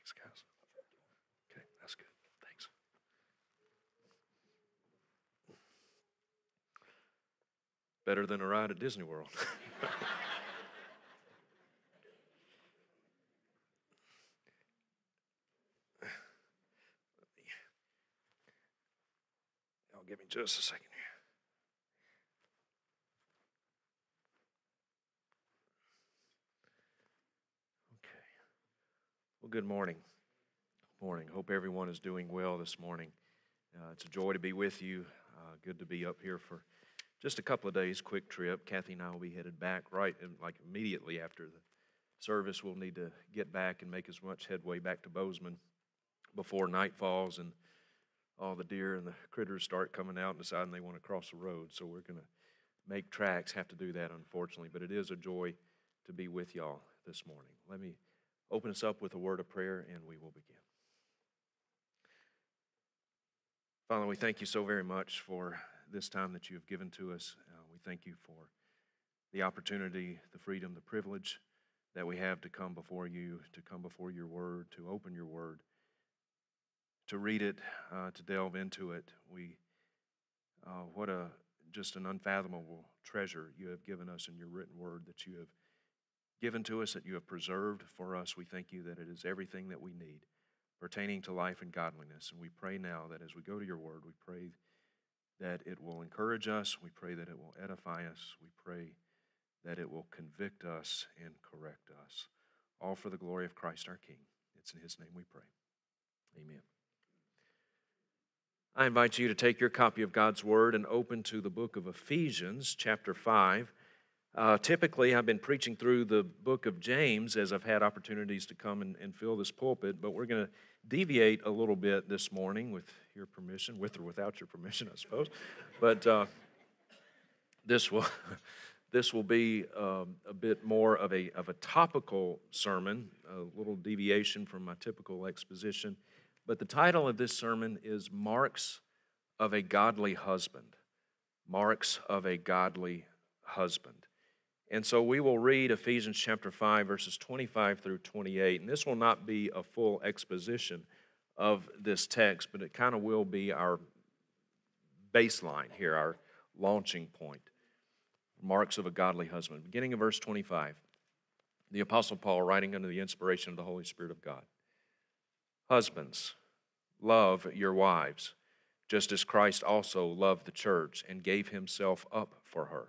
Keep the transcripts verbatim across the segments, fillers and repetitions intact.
Thanks, guys. Okay, that's good. Thanks. Better than a ride at Disney World. Y'all give me just a second here. Good morning. Morning. Hope everyone is doing well this morning. Uh, it's a joy to be with you. Uh, good to be up here for just a couple of days, quick trip. Kathy and I will be headed back right and like immediately after the service. We'll need to get back and make as much headway back to Bozeman before night falls and all the deer and the critters start coming out and deciding they want to cross the road. So we're going to make tracks, have to do that unfortunately, but it is a joy to be with y'all this morning. Let me open us up with a word of prayer, and we will begin. Father, we thank you so very much for this time that you have given to us. Uh, we thank you for the opportunity, the freedom, the privilege that we have to come before you, to come before your word, to open your word, to read it, uh, to delve into it. We, uh, what a just an unfathomable treasure you have given us in your written word that you have given to us, that you have preserved for us. We thank you that it is everything that we need pertaining to life and godliness. And we pray now that as we go to your word, we pray that it will encourage us. We pray that it will edify us. We pray that it will convict us and correct us. All for the glory of Christ our King. It's in his name we pray. Amen. I invite you to take your copy of God's word and open to the book of Ephesians, chapter five. Uh, typically, I've been preaching through the book of James as I've had opportunities to come and, and fill this pulpit, but we're going to deviate a little bit this morning with your permission, with or without your permission, I suppose. But uh, this will this will be um, a bit more of a of a topical sermon, a little deviation from my typical exposition. But the title of this sermon is Marks of a Godly Husband. Marks of a Godly Husband. And so we will read Ephesians chapter five, verses twenty-five through twenty-eight. And this will not be a full exposition of this text, but it kind of will be our baseline here, our launching point. Marks of a Godly Husband. Beginning of verse twenty-five, the Apostle Paul, writing under the inspiration of the Holy Spirit of God. Husbands, love your wives, just as Christ also loved the church and gave himself up for her,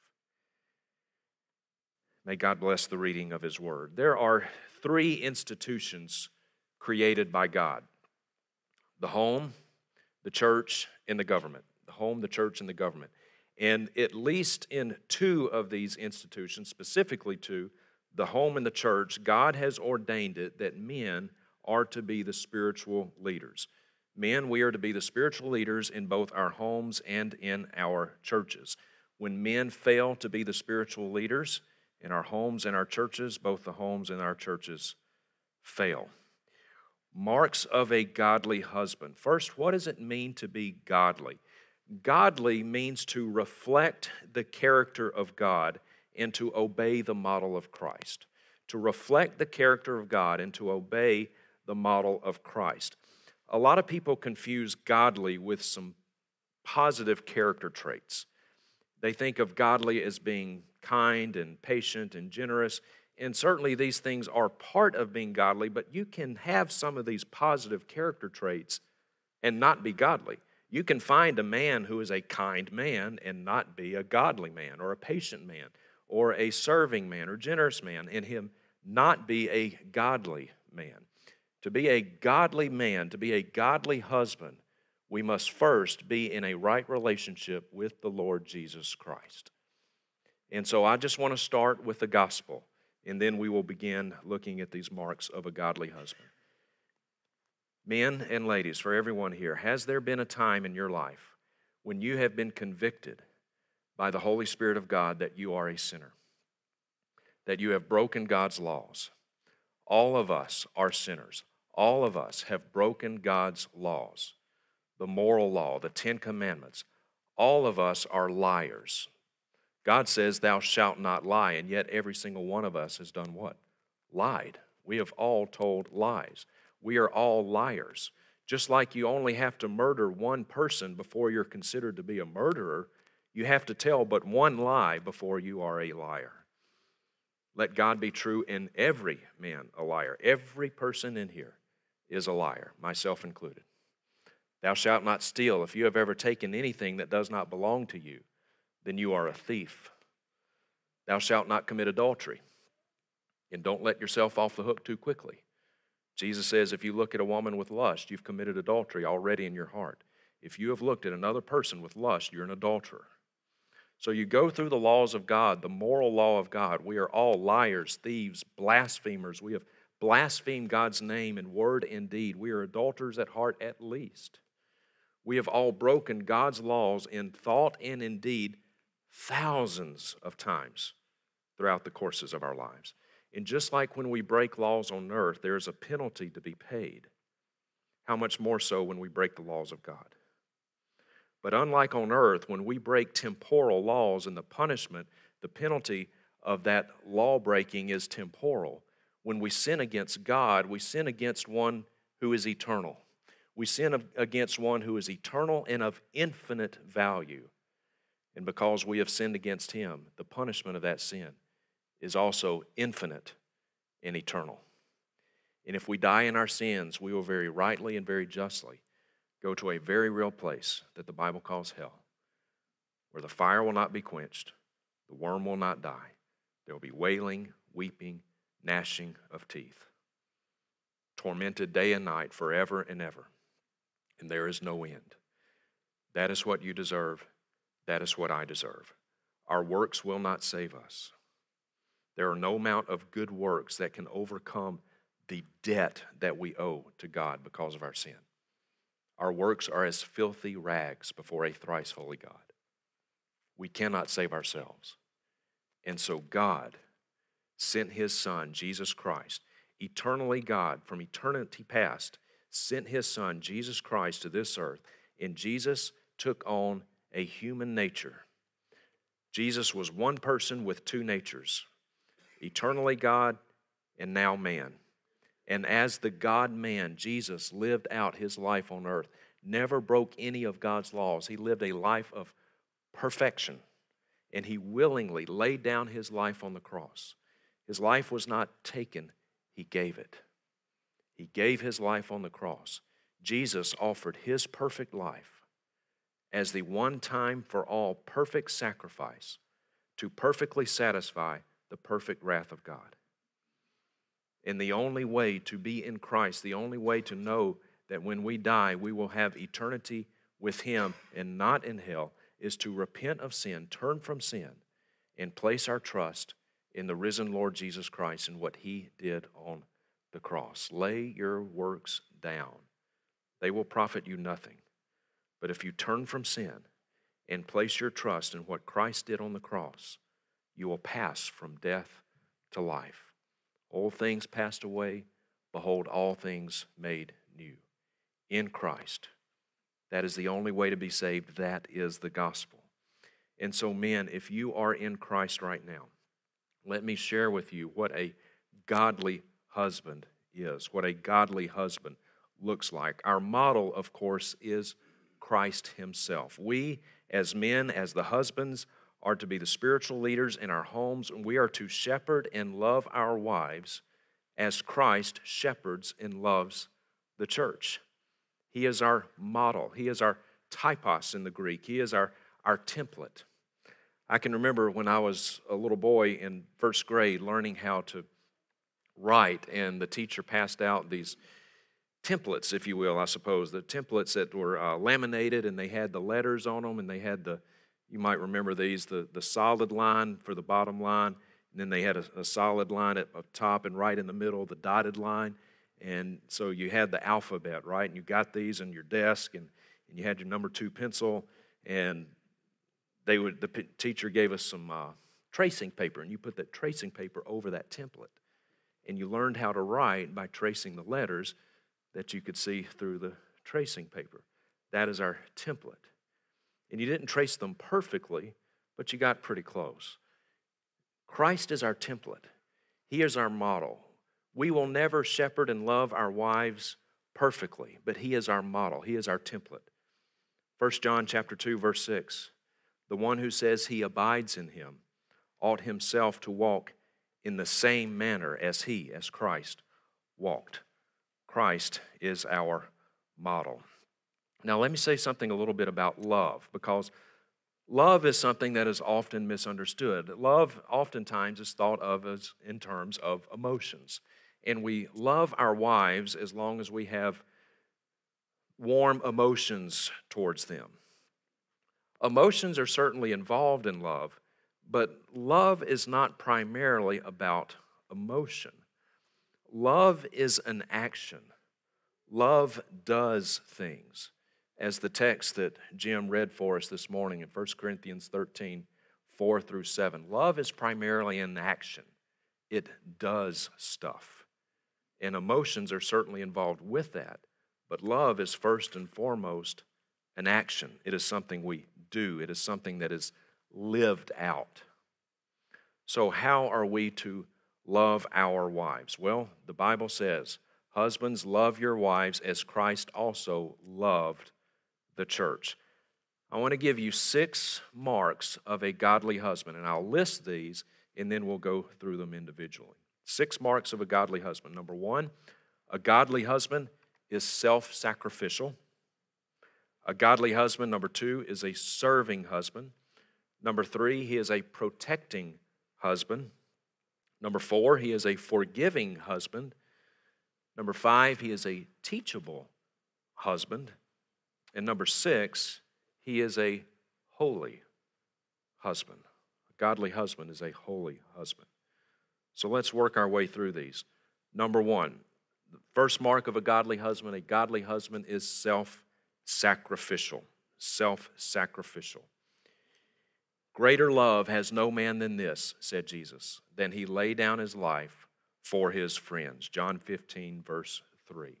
May God bless the reading of his word. There are three institutions created by God: the home, the church, and the government. The home, the church, and the government. And at least in two of these institutions, specifically two, the home and the church, God has ordained it that men are to be the spiritual leaders. Men, we are to be the spiritual leaders in both our homes and in our churches. When men fail to be the spiritual leaders in our homes and our churches, both the homes and our churches fail. Marks of a godly husband. First, what does it mean to be godly? Godly means to reflect the character of God and to obey the model of Christ. To reflect the character of God and to obey the model of Christ. A lot of people confuse godly with some positive character traits. They think of godly as being kind and patient and generous, and certainly these things are part of being godly, but you can have some of these positive character traits and not be godly. You can find a man who is a kind man and not be a godly man or a patient man or a serving man or generous man, and him not be a godly man. To be a godly man, to be a godly husband, we must first be in a right relationship with the Lord Jesus Christ. And so I just want to start with the gospel, and then we will begin looking at these marks of a godly husband. Men and ladies, for everyone here, has there been a time in your life when you have been convicted by the Holy Spirit of God that you are a sinner, that you have broken God's laws. All of us are sinners. All of us have broken God's laws, the moral law, the Ten Commandments. All of us are liars. God says, thou shalt not lie, and yet every single one of us has done what? Lied. We have all told lies. We are all liars. Just like you only have to murder one person before you're considered to be a murderer, you have to tell but one lie before you are a liar. Let God be true and every man a liar. Every person in here is a liar, myself included. Thou shalt not steal. If you have ever taken anything that does not belong to you, then you are a thief. Thou shalt not commit adultery. And don't let yourself off the hook too quickly. Jesus says, if you look at a woman with lust, you've committed adultery already in your heart. If you have looked at another person with lust, you're an adulterer. So you go through the laws of God, the moral law of God. We are all liars, thieves, blasphemers. We have blasphemed God's name in word and deed. We are adulterers at heart at least. We have all broken God's laws in thought and in deed thousands of times throughout the courses of our lives. And just like when we break laws on earth, there is a penalty to be paid. How much more so when we break the laws of God? But unlike on earth, when we break temporal laws and the punishment, the penalty of that law breaking is temporal. When we sin against God, we sin against one who is eternal. We sin against one who is eternal and of infinite value. And because we have sinned against him, the punishment of that sin is also infinite and eternal. And if we die in our sins, we will very rightly and very justly go to a very real place that the Bible calls hell, where the fire will not be quenched, the worm will not die. There will be wailing, weeping, gnashing of teeth, tormented day and night forever and ever, and there is no end. That is what you deserve. That is what I deserve. Our works will not save us. There are no amount of good works that can overcome the debt that we owe to God because of our sin. Our works are as filthy rags before a thrice holy God. We cannot save ourselves. And so God sent his Son, Jesus Christ, eternally God from eternity past, sent his Son, Jesus Christ, to this earth, and Jesus took on a human nature. Jesus was one person with two natures, eternally God and now man. And as the God-man, Jesus lived out his life on earth, never broke any of God's laws. He lived a life of perfection, and he willingly laid down his life on the cross. His life was not taken, he gave it. He gave his life on the cross. Jesus offered his perfect life as the one-time-for-all perfect sacrifice to perfectly satisfy the perfect wrath of God. And the only way to be in Christ, the only way to know that when we die we will have eternity with him and not in hell, is to repent of sin, turn from sin, and place our trust in the risen Lord Jesus Christ and what he did on the cross. Lay your works down. They will profit you nothing. But if you turn from sin and place your trust in what Christ did on the cross, you will pass from death to life. Old things passed away, behold, all things made new. In Christ, that is the only way to be saved. That is the gospel. And so, men, if you are in Christ right now, let me share with you what a godly husband is, what a godly husband looks like. Our model, of course, is Christ himself. We, as men, as the husbands, are to be the spiritual leaders in our homes, and we are to shepherd and love our wives as Christ shepherds and loves the church. He is our model. He is our typos in the Greek. He is our, our template. I can remember when I was a little boy in first grade learning how to write, and the teacher passed out these templates, if you will, I suppose, the templates that were uh, laminated, and they had the letters on them, and they had the You might remember these, the, the solid line for the bottom line, and then they had a, a solid line at the top and right in the middle, the dotted line. And so you had the alphabet, right? And you got these on your desk, and, and you had your number two pencil, and they would. The p- teacher gave us some uh, tracing paper, and you put that tracing paper over that template, and you learned how to write by tracing the letters that you could see through the tracing paper. That is our template. And you didn't trace them perfectly, but you got pretty close. Christ is our template. He is our model. We will never shepherd and love our wives perfectly, but he is our model. He is our template. First John chapter two, verse six, the one who says he abides in him ought himself to walk in the same manner as he, as Christ, walked. Christ is our model. Now, let me say something a little bit about love, because love is something that is often misunderstood. Love oftentimes is thought of as in terms of emotions, and we love our wives as long as we have warm emotions towards them. Emotions are certainly involved in love, but love is not primarily about emotion. Love is an action. Love does things. As the text that Jim read for us this morning in First Corinthians thirteen, four through seven, love is primarily an action. It does stuff. And emotions are certainly involved with that, but love is first and foremost an action. It is something we do. It is something that is lived out. So how are we to love our wives? Well, the Bible says, husbands, love your wives as Christ also loved the church. I want to give you six marks of a godly husband, and I'll list these, and then we'll go through them individually. Six marks of a godly husband. Number one, a godly husband is self-sacrificial. A godly husband, number two, is a serving husband. Number three, he is a protecting husband. Number four, he is a forgiving husband. Number five, he is a teachable husband. And number six, he is a holy husband. A godly husband is a holy husband. So let's work our way through these. Number one, the first mark of a godly husband, a godly husband is self-sacrificial. Self-sacrificial. Greater love has no man than this, said Jesus, than he lay down his life for his friends, John fifteen, verse three.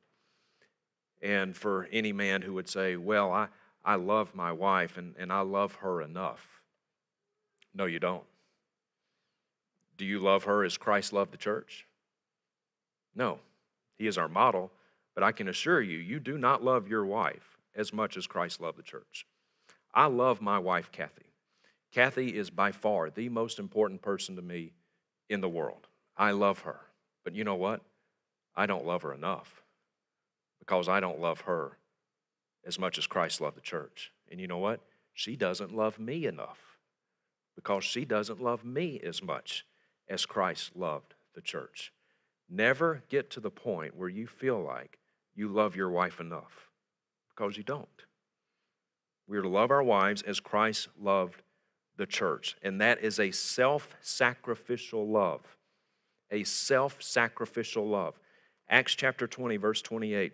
And for any man who would say, well, I, I love my wife and, and I love her enough. No, you don't. Do you love her as Christ loved the church? No. He is our model, but I can assure you, you do not love your wife as much as Christ loved the church. I love my wife, Kathy. Kathy is by far the most important person to me in the world. I love her, but you know what? I don't love her enough because I don't love her as much as Christ loved the church. And you know what? She doesn't love me enough because she doesn't love me as much as Christ loved the church. Never get to the point where you feel like you love your wife enough, because you don't. We're to love our wives as Christ loved the church, and that is a self-sacrificial love. A self-sacrificial love. Acts chapter twenty, verse twenty-eight.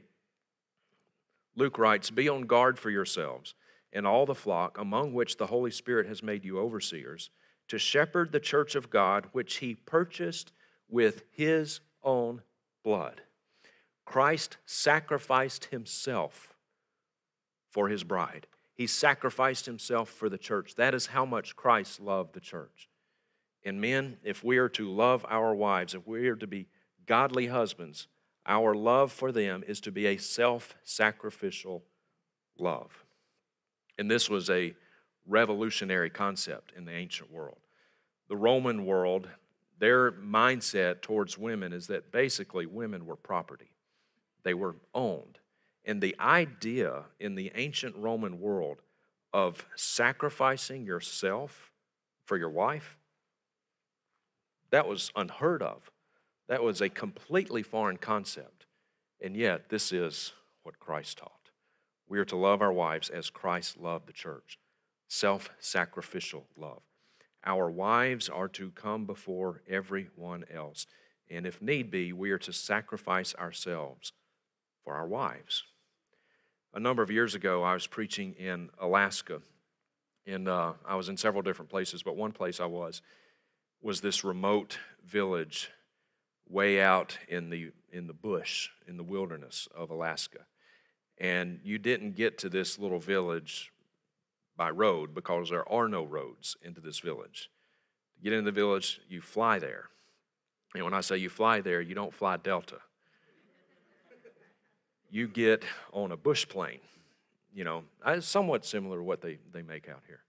Luke writes, be on guard for yourselves and all the flock among which the Holy Spirit has made you overseers, to shepherd the church of God, which he purchased with his own blood. Christ sacrificed himself for his bride. He sacrificed himself for the church. That is how much Christ loved the church. And men, if we are to love our wives, if we are to be godly husbands, our love for them is to be a self-sacrificial love. And this was a revolutionary concept in the ancient world. The Roman world, their mindset towards women is that basically women were property. They were owned. And the idea in the ancient Roman world of sacrificing yourself for your wife, that was unheard of. That was a completely foreign concept. And yet, this is what Christ taught. We are to love our wives as Christ loved the church. Self-sacrificial love. Our wives are to come before everyone else. And if need be, we are to sacrifice ourselves for our wives. A number of years ago, I was preaching in Alaska, in uh, I was in several different places, but one place I was was this remote village way out in the in the bush, in the wilderness of Alaska. And you didn't get to this little village by road because there are no roads into this village. To get into the village, you fly there. And when I say you fly there, you don't fly Delta. You get on a bush plane. You know, it's somewhat similar to what they, they make out here.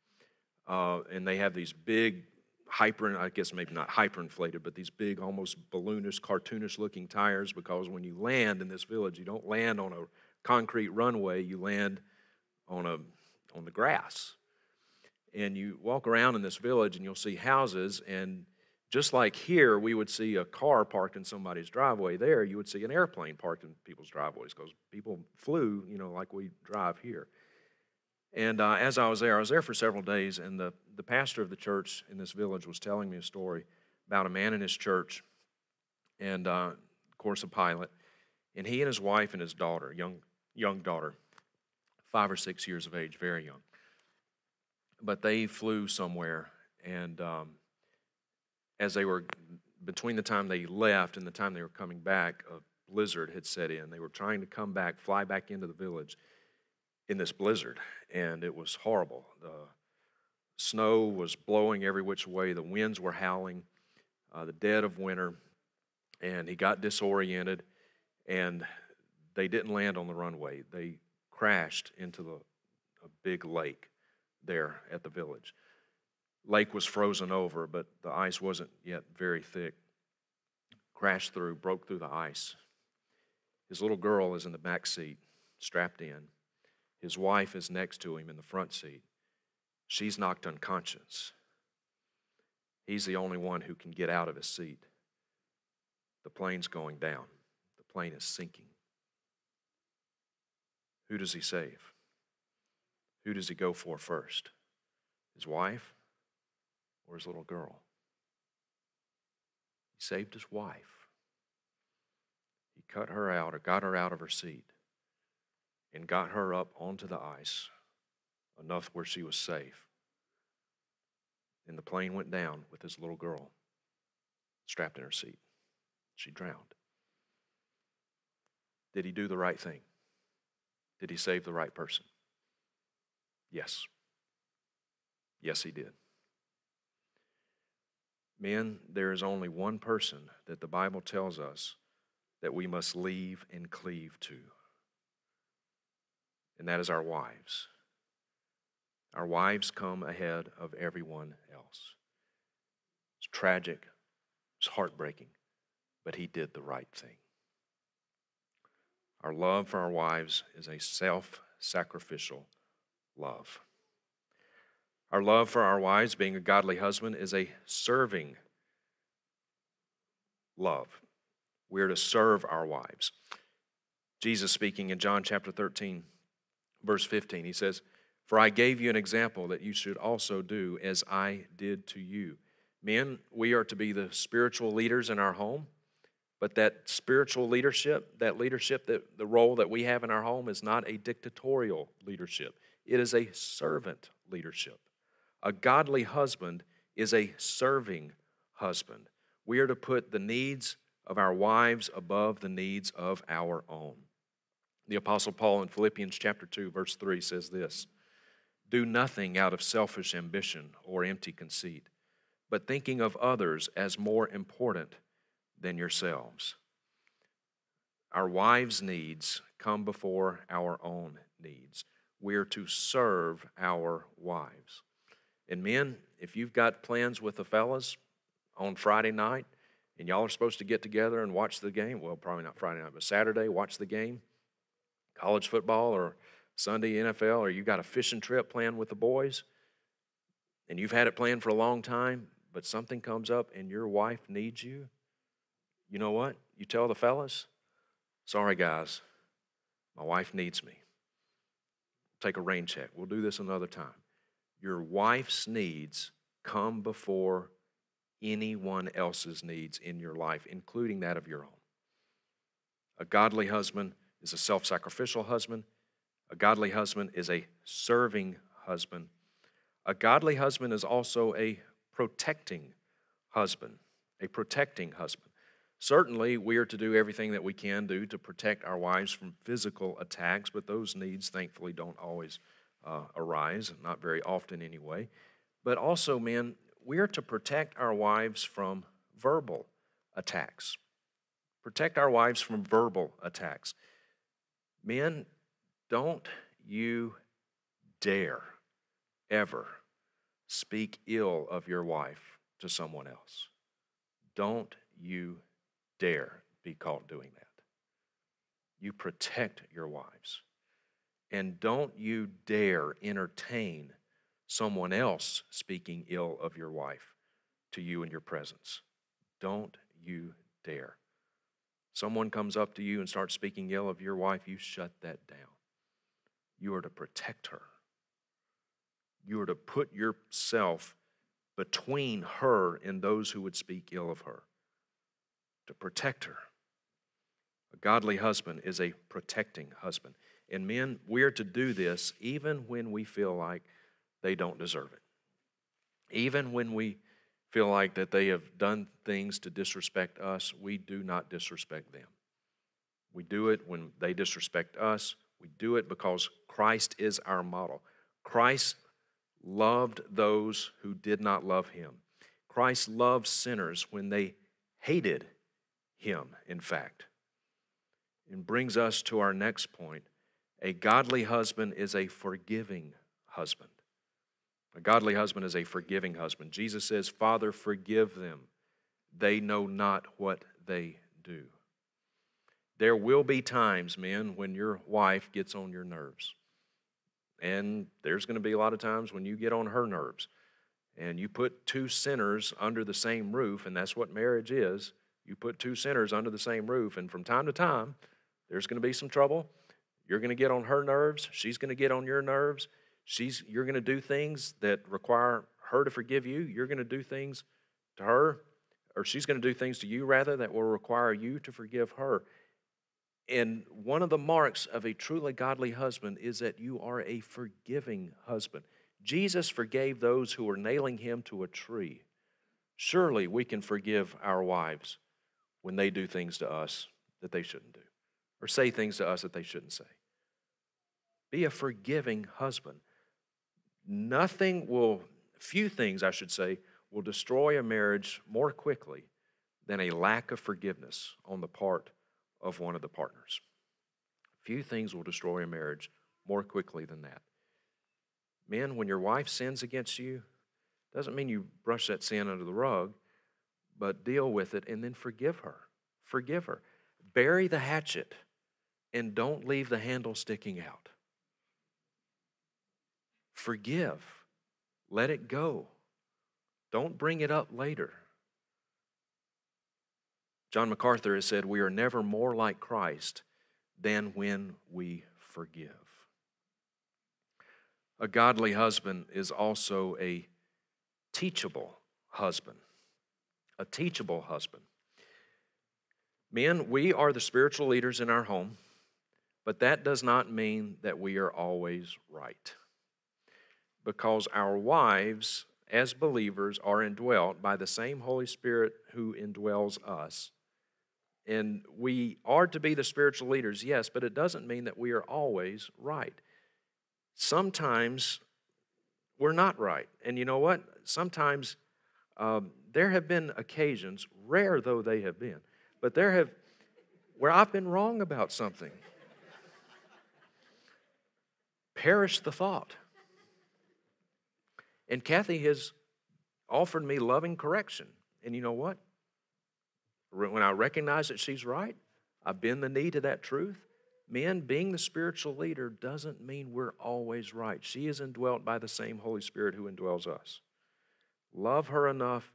Uh, and they have these big hyper, I guess maybe not hyperinflated, but these big almost balloonish, cartoonish-looking tires, because when you land in this village, you don't land on a concrete runway, you land on a on the grass. And you walk around in this village and you'll see houses, and just like here we would see a car parked in somebody's driveway, there you would see an airplane parked in people's driveways because people flew, you know, like we drive here. And uh, as I was there, I was there for several days, and the, the pastor of the church in this village was telling me a story about a man in his church, and uh, of course a pilot, and he and his wife and his daughter, young young daughter, five or six years of age, very young. But they flew somewhere, and um, as they were, between the time they left and the time they were coming back, a blizzard had set in. They were trying to come back, fly back into the village in this blizzard, and it was horrible. The snow was blowing every which way. The winds were howling, uh, the dead of winter, and he got disoriented, and they didn't land on the runway. They crashed into the, a big lake there at the village. Lake was frozen over, but the ice wasn't yet very thick. Crashed through, broke through the ice. His little girl is in the back seat, strapped in. His wife is next to him in the front seat. She's knocked unconscious. He's the only one who can get out of his seat. The plane's going down. The plane is sinking. Who does he save? Who does he go for first? His wife or his little girl? He saved his wife. He cut her out or got her out of her seat and got her up onto the ice enough where she was safe. And the plane went down with his little girl strapped in her seat. She drowned. Did he do the right thing? Did he save the right person? Yes. Yes, he did. Men, there is only one person that the Bible tells us that we must leave and cleave to, and that is our wives. Our wives come ahead of everyone else. It's tragic. It's heartbreaking. But he did the right thing. Our love for our wives is a self-sacrificial love. Our love for our wives, being a godly husband, is a serving love. We are to serve our wives. Jesus speaking in John chapter thirteen, verse fifteen, he says, "For I gave you an example that you should also do as I did to you." Men, we are to be the spiritual leaders in our home, but that spiritual leadership, that leadership, that the role that we have in our home is not a dictatorial leadership. It is a servant leadership. A godly husband is a serving husband. We are to put the needs of our wives above the needs of our own. The Apostle Paul in Philippians chapter two, verse three says this, "Do nothing out of selfish ambition or empty conceit, but thinking of others as more important than yourselves." Our wives' needs come before our own needs. We are to serve our wives. And men, if you've got plans with the fellas on Friday night and y'all are supposed to get together and watch the game, well, probably not Friday night, but Saturday, watch the game, college football or Sunday N F L, or you've got a fishing trip planned with the boys and you've had it planned for a long time, but something comes up and your wife needs you, you know what? You tell the fellas, "Sorry, guys, my wife needs me. Take a rain check. We'll do this another time." Your wife's needs come before anyone else's needs in your life, including that of your own. A godly husband is a self-sacrificial husband. A godly husband is a serving husband. A godly husband is also a protecting husband, a protecting husband. Certainly, we are to do everything that we can do to protect our wives from physical attacks, but those needs, thankfully, don't always uh, arise, not very often anyway. But also, men, we are to protect our wives from verbal attacks. Protect our wives from verbal attacks. Men, don't you dare ever speak ill of your wife to someone else. Don't you dare be caught doing that. You protect your wives. And don't you dare entertain someone else speaking ill of your wife to you in your presence. Don't you dare. Someone comes up to you and starts speaking ill of your wife, you shut that down. You are to protect her. You are to put yourself between her and those who would speak ill of her, to protect her. A godly husband is a protecting husband. And men, we are to do this even when we feel like they don't deserve it. Even when we feel like that they have done things to disrespect us, we do not disrespect them. We do it when they disrespect us. We do it because Christ is our model. Christ loved those who did not love him. Christ loved sinners when they hated him, in fact. And brings us to our next point. A godly husband is a forgiving husband. A godly husband is a forgiving husband. Jesus says, "Father, forgive them. They know not what they do." There will be times, men, when your wife gets on your nerves. And there's going to be a lot of times when you get on her nerves. And you put two sinners under the same roof, and that's what marriage is. You put two sinners under the same roof, and from time to time, there's going to be some trouble. You're going to get on her nerves. She's going to get on your nerves. She's, you're going to do things that require her to forgive you. You're going to do things to her, or she's going to do things to you, rather, that will require you to forgive her. And one of the marks of a truly godly husband is that you are a forgiving husband. Jesus forgave those who were nailing him to a tree. Surely we can forgive our wives when they do things to us that they shouldn't do, or say things to us that they shouldn't say. Be a forgiving husband. Nothing will, few things, I should say, will destroy a marriage more quickly than a lack of forgiveness on the part of one of the partners. Few things will destroy a marriage more quickly than that. Men, when your wife sins against you, doesn't mean you brush that sin under the rug, but deal with it and then forgive her. Forgive her. Bury the hatchet and don't leave the handle sticking out. Forgive. Let it go. Don't bring it up later. John MacArthur has said, "We are never more like Christ than when we forgive." A godly husband is also a teachable husband. A teachable husband. Men, we are the spiritual leaders in our home, but that does not mean that we are always right. Because our wives, as believers, are indwelt by the same Holy Spirit who indwells us. And we are to be the spiritual leaders, yes, but it doesn't mean that we are always right. Sometimes we're not right. And you know what? Sometimes um, there have been occasions, rare though they have been, but there have, where I've been wrong about something. Perish the thought. And Kathy has offered me loving correction. And you know what? When I recognize that she's right, I bend the knee to that truth. Men, being the spiritual leader doesn't mean we're always right. She is indwelt by the same Holy Spirit who indwells us. Love her enough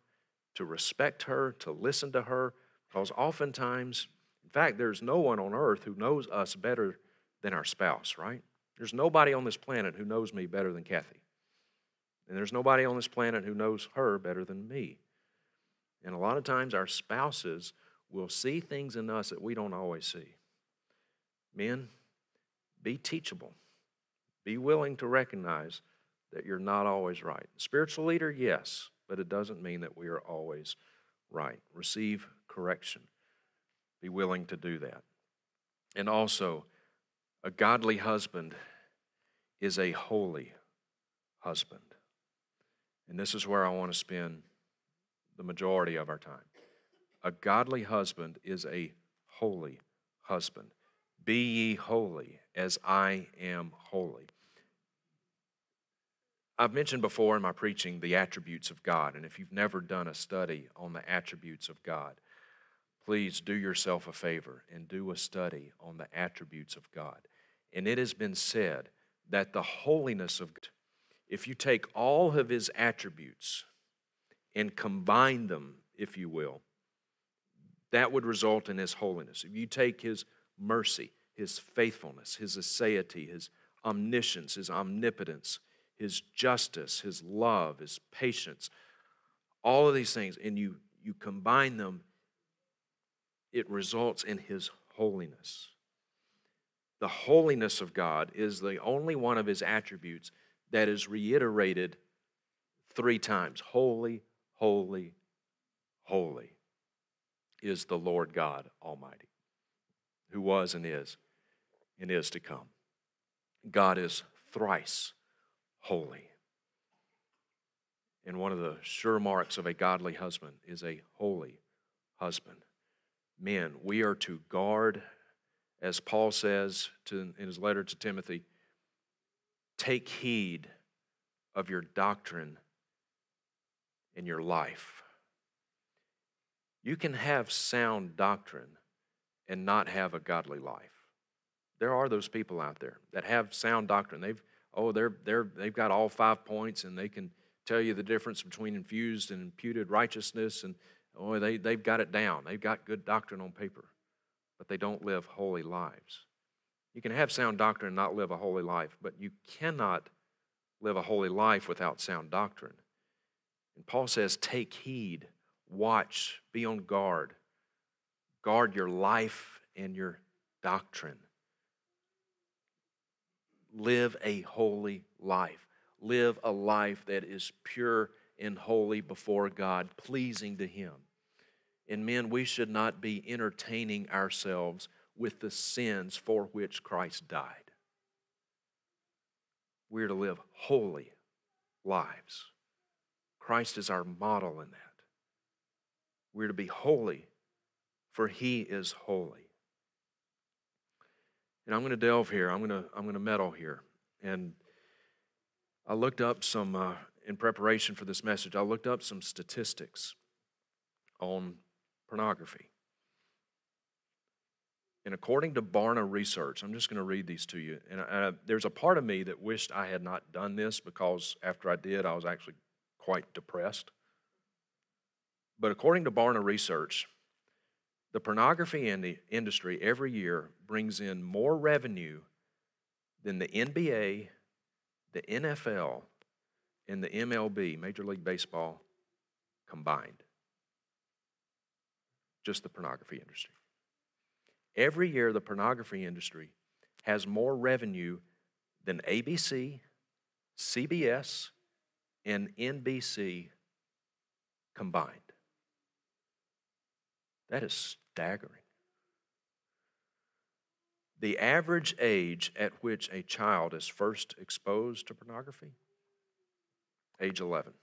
to respect her, to listen to her, because oftentimes, in fact, there's no one on earth who knows us better than our spouse, right? There's nobody on this planet who knows me better than Kathy. And there's nobody on this planet who knows her better than me. And a lot of times our spouses will see things in us that we don't always see. Men, be teachable. Be willing to recognize that you're not always right. Spiritual leader, yes, but it doesn't mean that we are always right. Receive correction. Be willing to do that. And also, a godly husband is a holy husband. And this is where I want to spend the majority of our time. A godly husband is a holy husband. Be ye holy as I am holy. I've mentioned before in my preaching the attributes of God, and if you've never done a study on the attributes of God, please do yourself a favor and do a study on the attributes of God. And it has been said that the holiness of God, if you take all of his attributes and combine them, if you will, that would result in his holiness. If you take his mercy, his faithfulness, his aseity, his omniscience, his omnipotence, his justice, his love, his patience, all of these things, and you, you combine them, it results in his holiness. The holiness of God is the only one of his attributes that is reiterated three times. Holy, holy, holy is the Lord God Almighty, who was and is and is to come. God is thrice holy. And one of the sure marks of a godly husband is a holy husband. Men, we are to guard, as Paul says to, in his letter to Timothy, take heed of your doctrine and your life. You can have sound doctrine and not have a godly life. There are those people out there that have sound doctrine. They've oh, they're they're they've got all five points, and they can tell you the difference between infused and imputed righteousness, and oh, they they've got it down. They've got good doctrine on paper, but they don't live holy lives. You can have sound doctrine and not live a holy life, but you cannot live a holy life without sound doctrine. And Paul says, take heed, watch, be on guard. Guard your life and your doctrine. Live a holy life. Live a life that is pure and holy before God, pleasing to him. And men, we should not be entertaining ourselves with the sins for which Christ died. We're to live holy lives. Christ is our model in that. We're to be holy, for he is holy. And I'm going to delve here. I'm going to, I'm going to meddle here. And I looked up some, uh, in preparation for this message, I looked up some statistics on pornography. And according to Barna Research, I'm just going to read these to you. And I, I, there's a part of me that wished I had not done this, because after I did, I was actually quite depressed. But according to Barna Research, the pornography in the industry every year brings in more revenue than the N B A, the N F L, and the M L B, Major League Baseball, combined. Just the pornography industry. Every year, the pornography industry has more revenue than A B C, C B S, and N B C combined. That is staggering. The average age at which a child is first exposed to pornography, age eleven.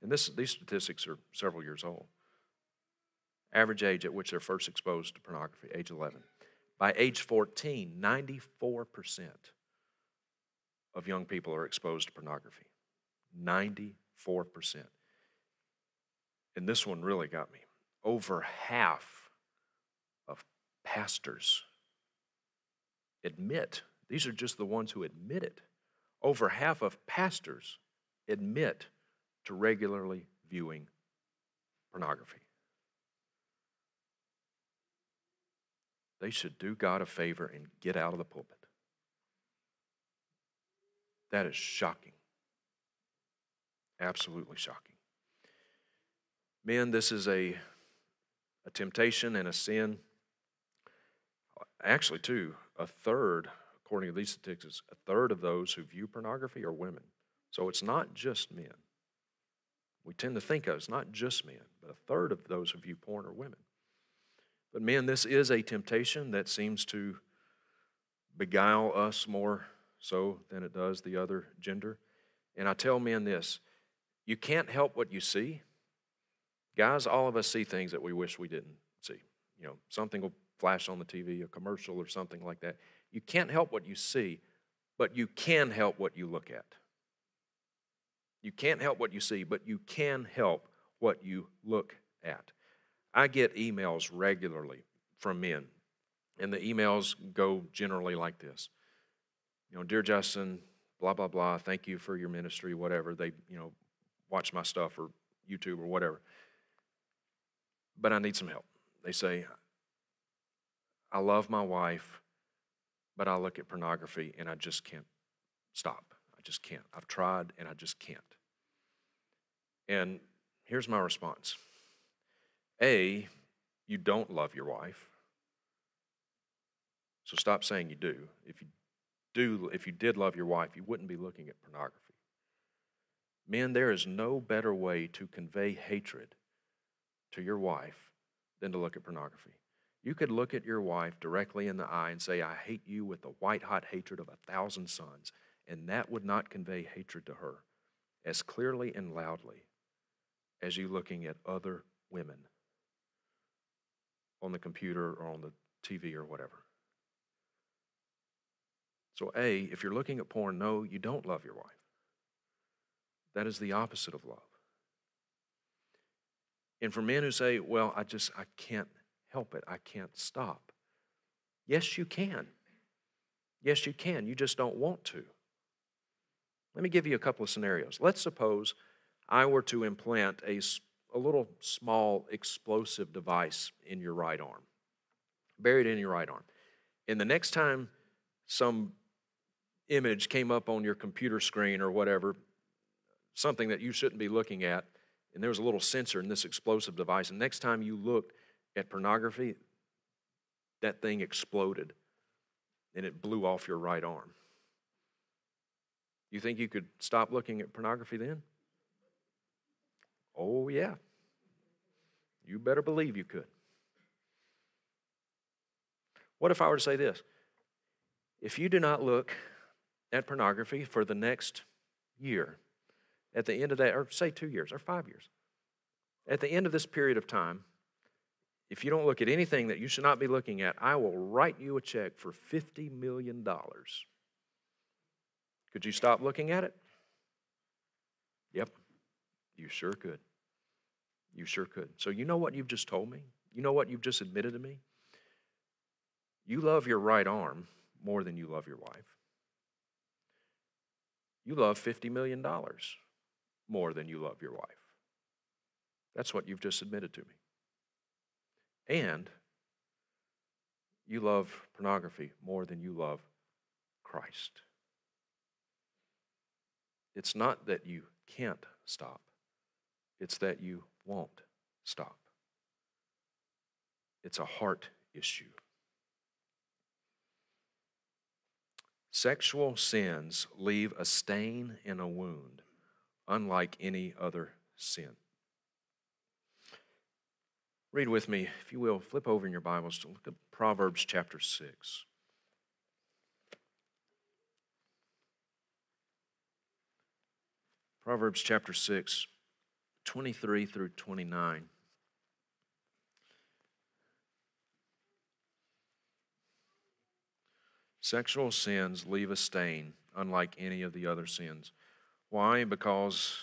And this, these statistics are several years old. Average age at which they're first exposed to pornography, age eleven. By age fourteen, ninety-four percent of young people are exposed to pornography. ninety-four percent. And this one really got me. Over half of pastors admit, these are just the ones who admit it, over half of pastors admit to regularly viewing pornography. They should do God a favor and get out of the pulpit. That is shocking. Absolutely shocking. Men, this is a, a temptation and a sin. Actually, too, a third, according to these statistics, a third of those who view pornography are women. So it's not just men. We tend to think of it's not just men, but a third of those who view porn are women. But men, this is a temptation that seems to beguile us more so than it does the other gender. And I tell men this, you can't help what you see. Guys, all of us see things that we wish we didn't see. You know, something will flash on the T V, a commercial or something like that. You can't help what you see, but you can help what you look at. You can't help what you see, but you can help what you look at. I get emails regularly from men, and the emails go generally like this. You know, dear Justin, blah, blah, blah, thank you for your ministry, whatever. They, you know, watch my stuff or YouTube or whatever. But I need some help. They say, I love my wife, but I look at pornography and I just can't stop. I just can't. I've tried and I just can't. And here's my response. A, you don't love your wife. So stop saying you do. If you do, if you did love your wife, you wouldn't be looking at pornography. Men, there is no better way to convey hatred to your wife than to look at pornography. You could look at your wife directly in the eye and say, I hate you with the white-hot hatred of a thousand suns, and that would not convey hatred to her as clearly and loudly as you looking at other women on the computer or on the T V or whatever. So A, if you're looking at porn, no, you don't love your wife. That is the opposite of love. And for men who say, well, I just, I can't help it. I can't stop. Yes, you can. Yes, you can. You just don't want to. Let me give you a couple of scenarios. Let's suppose I were to implant a, a little small explosive device in your right arm, buried in your right arm. And the next time some image came up on your computer screen or whatever, something that you shouldn't be looking at, and there was a little sensor in this explosive device, and next time you looked at pornography, that thing exploded, and it blew off your right arm. You think you could stop looking at pornography then? Oh, yeah. You better believe you could. What if I were to say this? If you do not look at pornography for the next year, at the end of that, or say two years, or five years, at the end of this period of time, if you don't look at anything that you should not be looking at, I will write you a check for fifty million dollars. Could you stop looking at it? Yep, you sure could. You sure could. So you know what you've just told me? You know what you've just admitted to me? You love your right arm more than you love your wife. You love fifty million dollars. More than you love your wife. That's what you've just admitted to me. And you love pornography more than you love Christ. It's not that you can't stop. It's that you won't stop. It's a heart issue. Sexual sins leave a stain and a wound, unlike any other sin. Read with me, if you will, flip over in your Bibles to look at Proverbs chapter six. Proverbs chapter six, twenty-three through twenty-nine. Sexual sins leave a stain, unlike any of the other sins. Why? Because,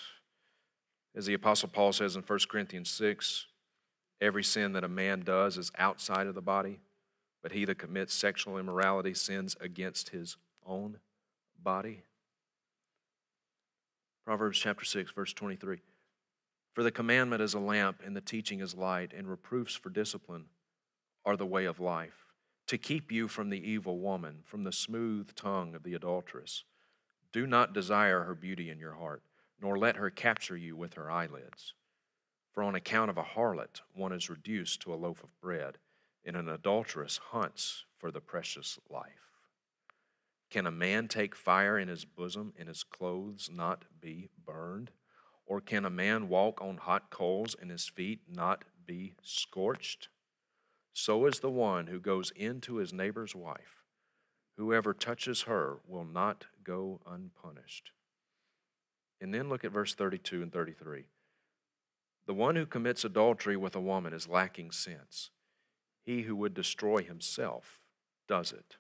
as the Apostle Paul says in First Corinthians six, every sin that a man does is outside of the body, but he that commits sexual immorality sins against his own body. Proverbs chapter six, verse twenty-three. For the commandment is a lamp, and the teaching is light, and reproofs for discipline are the way of life, to keep you from the evil woman, from the smooth tongue of the adulteress. Do not desire her beauty in your heart, nor let her capture you with her eyelids. For on account of a harlot, one is reduced to a loaf of bread, and an adulteress hunts for the precious life. Can a man take fire in his bosom and his clothes not be burned? Or can a man walk on hot coals and his feet not be scorched? So is the one who goes into his neighbor's wife. Whoever touches her will not go unpunished. And then look at verse thirty-two and thirty-three. The one who commits adultery with a woman is lacking sense. He who would destroy himself does it.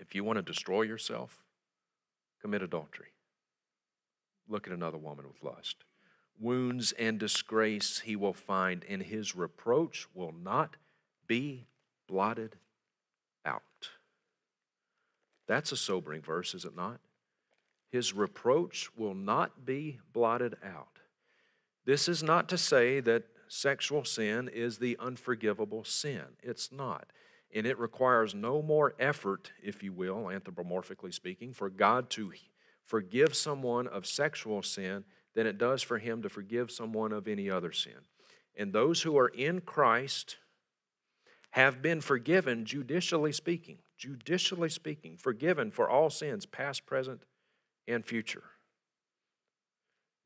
If you want to destroy yourself, commit adultery. Look at another woman with lust. Wounds and disgrace he will find, and his reproach will not be blotted out. That's a sobering verse, is it not? His reproach will not be blotted out. This is not to say that sexual sin is the unforgivable sin. It's not. And it requires no more effort, if you will, anthropomorphically speaking, for God to forgive someone of sexual sin than it does for him to forgive someone of any other sin. And those who are in Christ have been forgiven, judicially speaking, judicially speaking, forgiven for all sins, past, present, and future.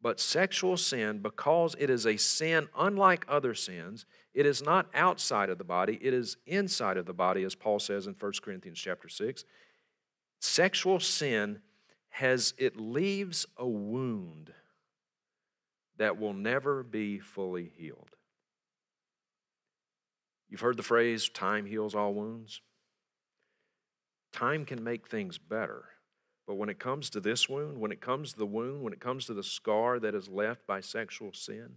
But sexual sin, because it is a sin unlike other sins, it is not outside of the body, it is inside of the body, as Paul says in First Corinthians chapter six. Sexual sin has, it leaves a wound that will never be fully healed. You've heard the phrase, time heals all wounds. Time can make things better. But when it comes to this wound, when it comes to the wound, when it comes to the scar that is left by sexual sin,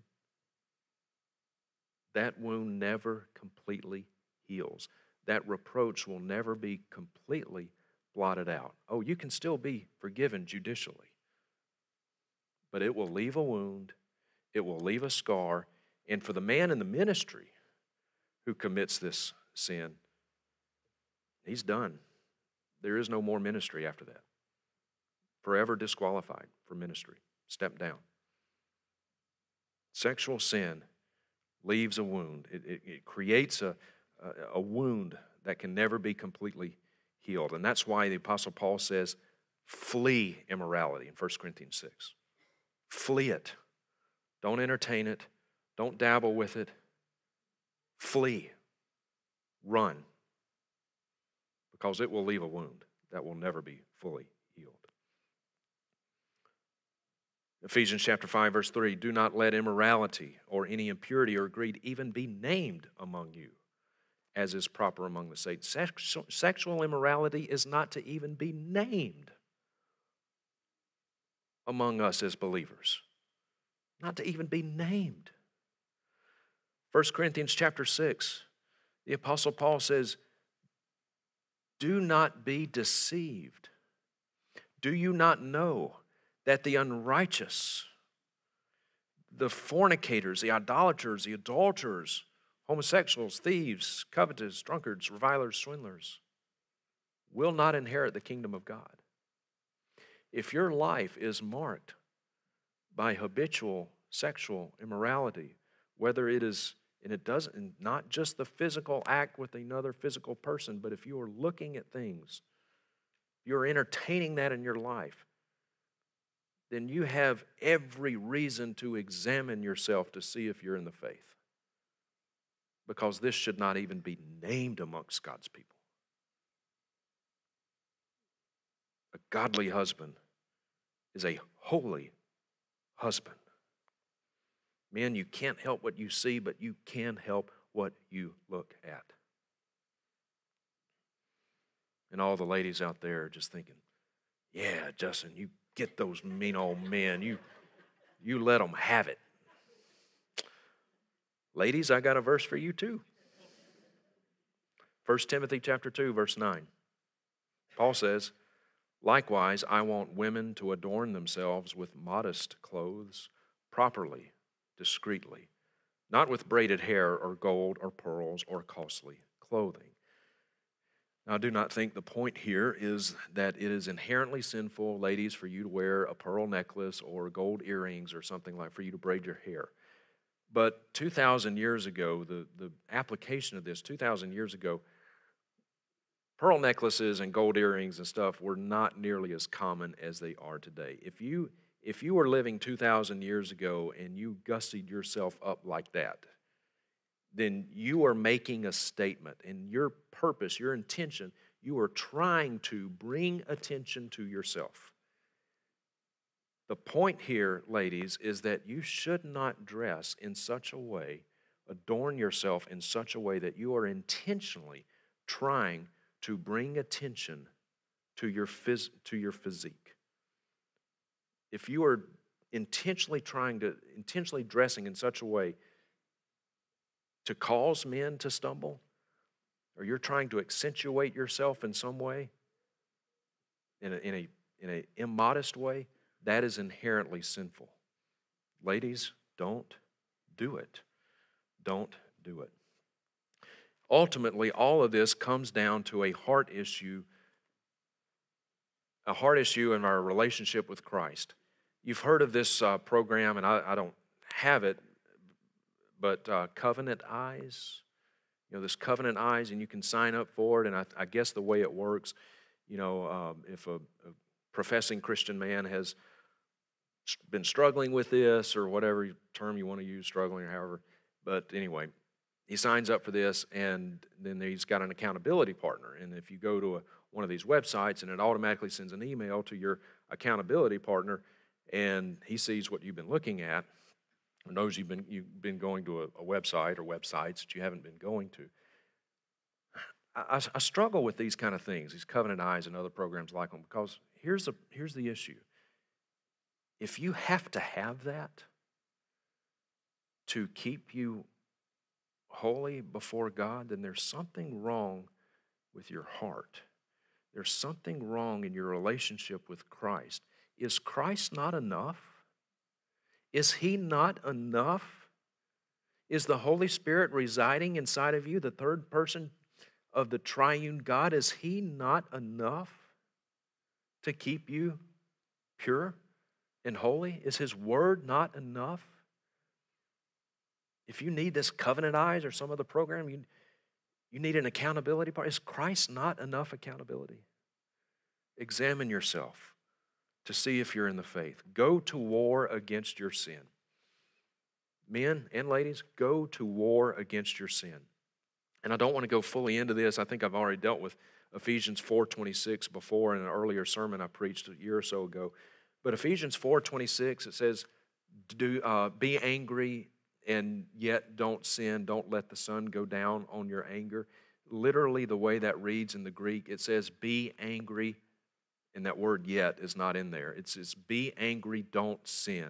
that wound never completely heals. That reproach will never be completely blotted out. Oh, you can still be forgiven judicially, but it will leave a wound, it will leave a scar, and for the man in the ministry who commits this sin, he's done. There is no more ministry after that. Forever disqualified for ministry. Step down. Sexual sin leaves a wound. It, it, it creates a, a, a wound that can never be completely healed. And that's why the Apostle Paul says, flee immorality in First Corinthians six. Flee it. Don't entertain it. Don't dabble with it. Flee. Run. Because it will leave a wound that will never be fully healed. Ephesians chapter five, verse three, do not let immorality or any impurity or greed even be named among you, as is proper among the saints. Sexual immorality is not to even be named among us as believers. Not to even be named. First Corinthians chapter six, the Apostle Paul says, do not be deceived. Do you not know that the unrighteous, the fornicators, the idolaters, the adulterers, homosexuals, thieves, covetous, drunkards, revilers, swindlers, will not inherit the kingdom of God? If your life is marked by habitual sexual immorality, whether it is, and it doesn't, not just the physical act with another physical person, but if you are looking at things, you're entertaining that in your life, then you have every reason to examine yourself to see if you're in the faith. Because this should not even be named amongst God's people. A godly husband is a holy husband. Men, you can't help what you see, but you can help what you look at. And all the ladies out there are just thinking, yeah, Justin, you get those mean old men. You, you let them have it. Ladies, I got a verse for you too. First Timothy chapter two, verse nine. Paul says, likewise, I want women to adorn themselves with modest clothes, properly, discreetly, not with braided hair or gold or pearls or costly clothing. Now, I do not think the point here is that it is inherently sinful, ladies, for you to wear a pearl necklace or gold earrings or something like, for you to braid your hair. But two thousand years ago, the, the application of this, two thousand years ago, Pearl necklaces and gold earrings and stuff were not nearly as common as they are today. If you if you were living two thousand years ago and you gussied yourself up like that, then you are making a statement, and your purpose, your intention, you are trying to bring attention to yourself. The point here, ladies, is that you should not dress in such a way, adorn yourself in such a way that you are intentionally trying to bring attention to your phys- to your physique. If you are intentionally trying to, intentionally dressing in such a way to cause men to stumble, or you're trying to accentuate yourself in some way, in a, in a, in a immodest way, that is inherently sinful. Ladies, don't do it. Don't do it. Ultimately, all of this comes down to a heart issue, a heart issue in our relationship with Christ. You've heard of this uh, program, and I, I don't have it, but uh, Covenant Eyes, you know, this Covenant Eyes, and you can sign up for it, and I, I guess the way it works, you know, um, if a, a professing Christian man has been struggling with this or whatever term you want to use, struggling or however, but anyway, he signs up for this, and then he's got an accountability partner. And if you go to a, one of these websites, and it automatically sends an email to your accountability partner, and he sees what you've been looking at, or knows you've been, you've been going to a, a website or websites that you haven't been going to. I, I, I struggle with these kind of things, these Covenant Eyes and other programs like them, because here's the, here's the issue. If you have to have that to keep you holy before God, then there's something wrong with your heart. There's something wrong in your relationship with Christ. Is Christ not enough? Is He not enough? Is the Holy Spirit residing inside of you, the third person of the triune God? Is He not enough to keep you pure and holy? Is His Word not enough? If you need this Covenant Eyes or some other program, you, you need an accountability partner. Is Christ not enough accountability? Examine yourself to see if you're in the faith. Go to war against your sin. Men and ladies, go to war against your sin. And I don't want to go fully into this. I think I've already dealt with Ephesians four twenty-six before in an earlier sermon I preached a year or so ago. But Ephesians four twenty-six, it says, "Do uh, be angry and yet don't sin, don't let the sun go down on your anger." Literally the way that reads in the Greek, it says be angry, and that word yet is not in there. It says be angry, don't sin.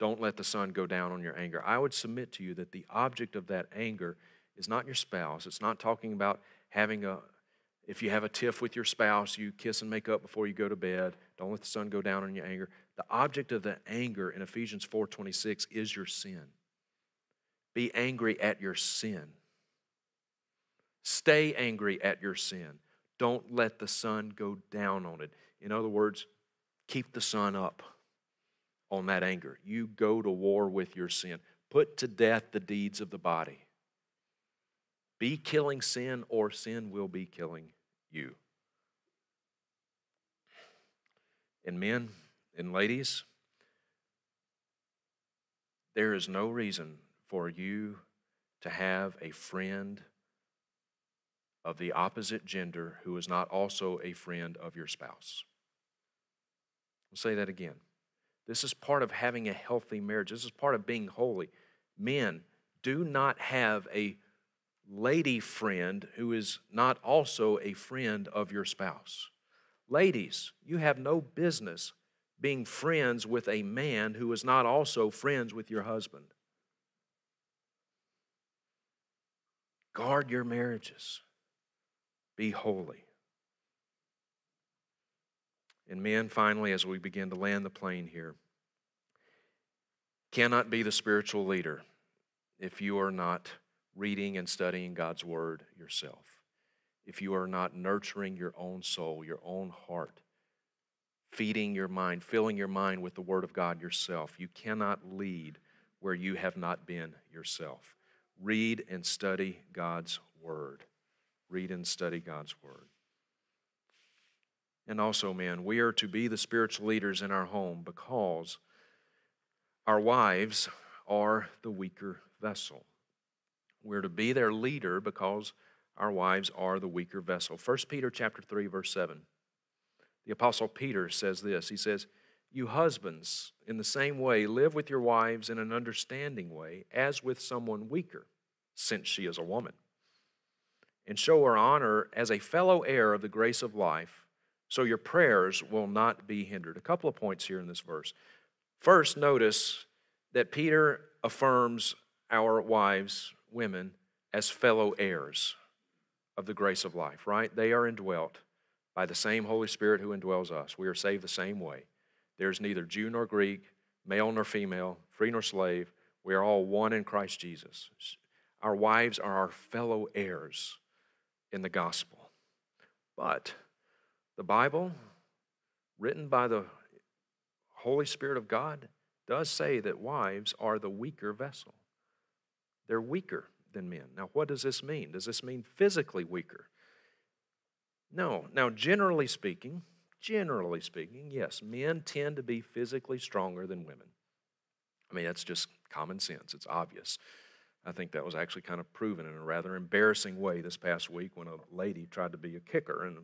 Don't let the sun go down on your anger. I would submit to you that the object of that anger is not your spouse. It's not talking about having a, if you have a tiff with your spouse, you kiss and make up before you go to bed. Don't let the sun go down on your anger. The object of the anger in Ephesians four twenty-six is your sin. Be angry at your sin. Stay angry at your sin. Don't let the sun go down on it. In other words, keep the sun up on that anger. You go to war with your sin. Put to death the deeds of the body. Be killing sin, or sin will be killing you. And men, and ladies, there is no reason for you to have a friend of the opposite gender who is not also a friend of your spouse. I'll say that again. This is part of having a healthy marriage. This is part of being holy. Men, do not have a lady friend who is not also a friend of your spouse. Ladies, you have no business being friends with a man who is not also friends with your husband. Guard your marriages. Be holy. And men, finally, as we begin to land the plane here, cannot be the spiritual leader if you are not reading and studying God's Word yourself, if you are not nurturing your own soul, your own heart, feeding your mind, filling your mind with the Word of God yourself. You cannot lead where you have not been yourself. Read and study God's Word. read and study God's Word. And also, men, we are to be the spiritual leaders in our home because our wives are the weaker vessel. We're to be their leader because our wives are the weaker vessel. First Peter chapter three, verse seven. The Apostle Peter says this. He says, "You husbands, in the same way, live with your wives in an understanding way, as with someone weaker, since she is a woman, and show her honor as a fellow heir of the grace of life, so your prayers will not be hindered." A couple of points here in this verse. First, notice that Peter affirms our wives, women, as fellow heirs of the grace of life, right? They are indwelt by the same Holy Spirit who indwells us. We are saved the same way. There's neither Jew nor Greek, male nor female, free nor slave. We are all one in Christ Jesus. Our wives are our fellow heirs in the gospel. But the Bible, written by the Holy Spirit of God, does say that wives are the weaker vessel. They're weaker than men. Now, what does this mean? Does this mean physically weaker? No. Now, generally speaking, generally speaking, yes, men tend to be physically stronger than women. I mean, that's just common sense. It's obvious. I think that was actually kind of proven in a rather embarrassing way this past week when a lady tried to be a kicker in a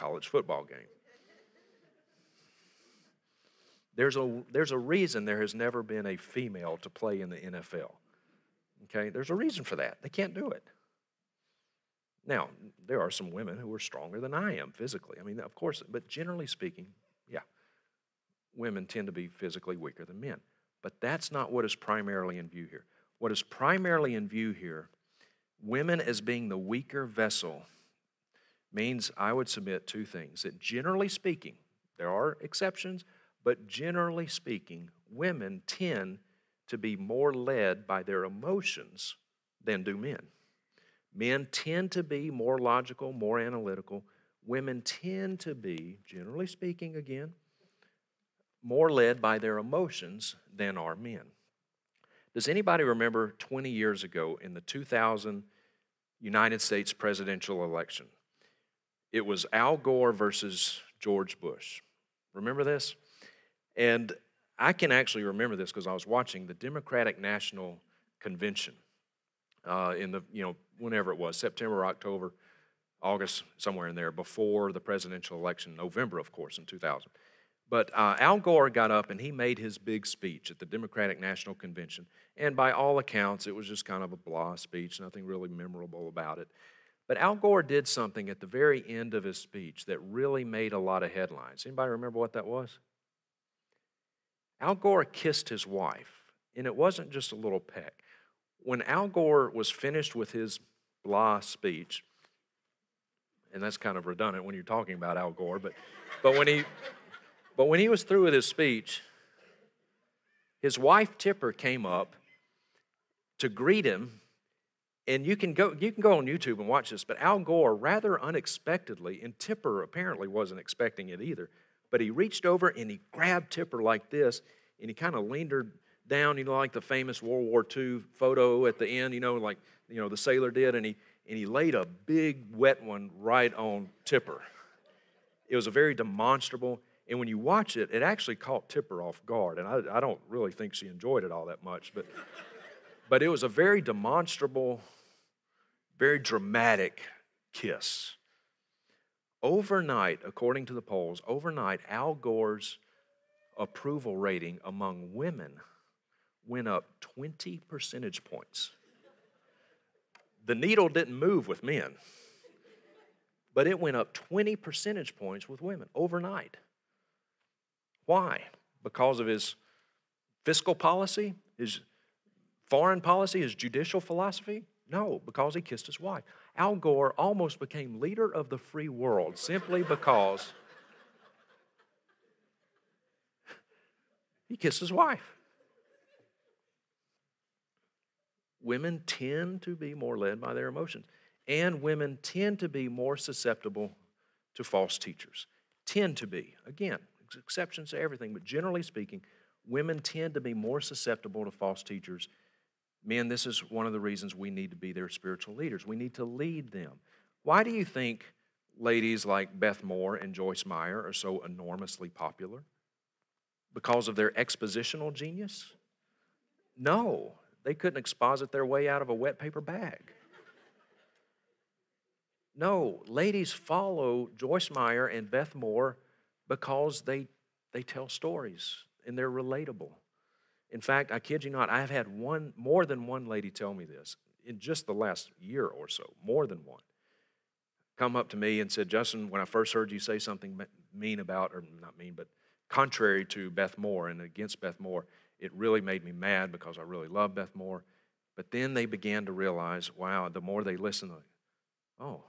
college football game. There's a, there's a reason there has never been a female to play in the N F L. Okay, there's a reason for that. They can't do it. Now, there are some women who are stronger than I am physically. I mean, of course, but generally speaking, yeah, women tend to be physically weaker than men. But that's not what is primarily in view here. What is primarily in view here, women as being the weaker vessel, means I would submit two things. That generally speaking, there are exceptions, but generally speaking, women tend to be more led by their emotions than do men. Men tend to be more logical, more analytical. Women tend to be, generally speaking again, more led by their emotions than are men. Does anybody remember twenty years ago in the two thousand United States presidential election? It was Al Gore versus George Bush. Remember this? And I can actually remember this because I was watching the Democratic National Convention uh, in the, you know, whenever it was, September, October, August, somewhere in there, before the presidential election, November, of course, in two thousand. But uh, Al Gore got up and he made his big speech at the Democratic National Convention. And by all accounts, it was just kind of a blah speech, nothing really memorable about it. But Al Gore did something at the very end of his speech that really made a lot of headlines. Anybody remember what that was? Al Gore kissed his wife, and it wasn't just a little peck. When Al Gore was finished with his blah speech, and that's kind of redundant when you're talking about Al Gore, but, but, when he, but when he was through with his speech, his wife Tipper came up to greet him, and you can go, you can go on YouTube and watch this, but Al Gore, rather unexpectedly, and Tipper apparently wasn't expecting it either, but he reached over and he grabbed Tipper like this, and he kind of leaned her down, you know, like the famous World War Two photo at the end, you know, like, you know, the sailor did, and he, and he laid a big wet one right on Tipper. It was a very demonstrable, and when you watch it, it actually caught Tipper off guard, and I, I don't really think she enjoyed it all that much, but, but it was a very demonstrable, very dramatic kiss. Overnight, according to the polls, overnight, Al Gore's approval rating among women went up twenty percentage points. The needle didn't move with men, but it went up twenty percentage points with women overnight. Why? Because of his fiscal policy, his foreign policy, his judicial philosophy? No, because he kissed his wife. Al Gore almost became leader of the free world simply because he kissed his wife. Women tend to be more led by their emotions, and women tend to be more susceptible to false teachers. Tend to be. Again, exceptions to everything, but generally speaking, women tend to be more susceptible to false teachers. Men, this is one of the reasons we need to be their spiritual leaders. We need to lead them. Why do you think ladies like Beth Moore and Joyce Meyer are so enormously popular? Because of their expositional genius? No, they couldn't exposit their way out of a wet paper bag. No, ladies follow Joyce Meyer and Beth Moore because they, they tell stories and they're relatable. In fact, I kid you not, I've had one, more than one lady tell me this in just the last year or so, more than one, come up to me and said, Justin, when I first heard you say something mean about, or not mean, but contrary to Beth Moore and against Beth Moore, it really made me mad because I really love Beth Moore. But then they began to realize, wow, the more they listen, like, oh,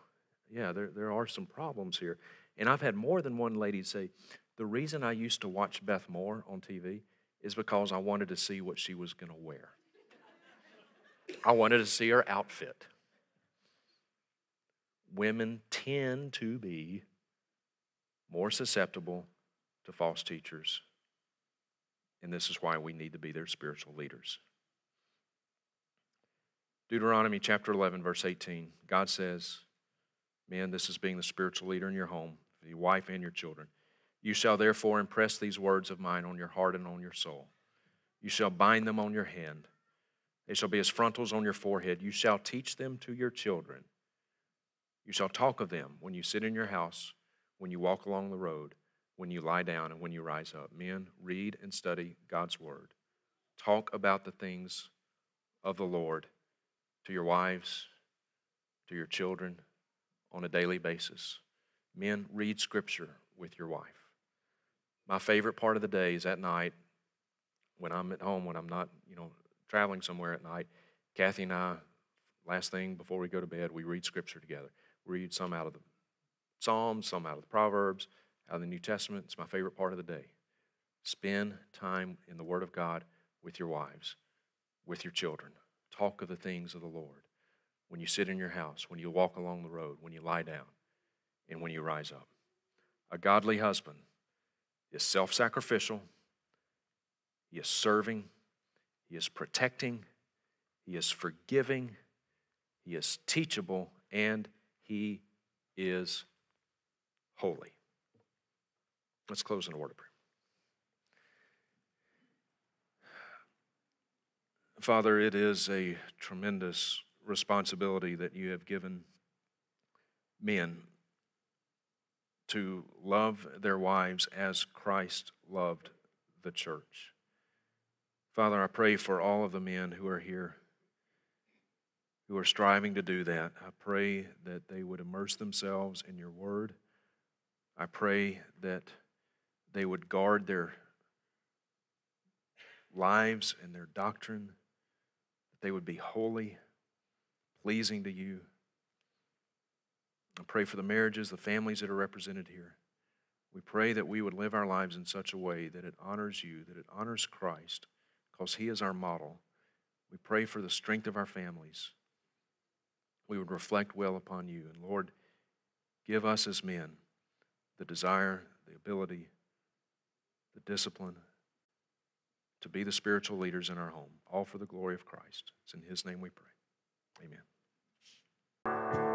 yeah, there, there are some problems here. And I've had more than one lady say, the reason I used to watch Beth Moore on T V is because I wanted to see what she was going to wear. I wanted to see her outfit. Women tend to be more susceptible to false teachers, and this is why we need to be their spiritual leaders. Deuteronomy chapter eleven, verse eighteen, God says, men, this is being the spiritual leader in your home, your wife and your children. You shall therefore impress these words of mine on your heart and on your soul. You shall bind them on your hand. They shall be as frontals on your forehead. You shall teach them to your children. You shall talk of them when you sit in your house, when you walk along the road, when you lie down, and when you rise up. Men, read and study God's word. Talk about the things of the Lord to your wives, to your children, on a daily basis. Men, read Scripture with your wife. My favorite part of the day is at night when I'm at home, when I'm not, you know, traveling somewhere at night. Kathy and I, last thing before we go to bed, we read Scripture together. We read some out of the Psalms, some out of the Proverbs, out of the New Testament. It's my favorite part of the day. Spend time in the Word of God with your wives, with your children. Talk of the things of the Lord. When you sit in your house, when you walk along the road, when you lie down, and when you rise up. A godly husband is self-sacrificial, he is serving, he is protecting, he is forgiving, he is teachable, and he is holy. Let's close in a word of prayer. Father, it is a tremendous responsibility that you have given men to love their wives as Christ loved the church. Father, I pray for all of the men who are here who are striving to do that. I pray that they would immerse themselves in your word. I pray that they would guard their lives and their doctrine, that they would be holy, pleasing to you. I pray for the marriages, the families that are represented here. We pray that we would live our lives in such a way that it honors you, that it honors Christ, because he is our model. We pray for the strength of our families. We would reflect well upon you. And Lord, give us as men the desire, the ability, the discipline to be the spiritual leaders in our home, all for the glory of Christ. It's in his name we pray. Amen.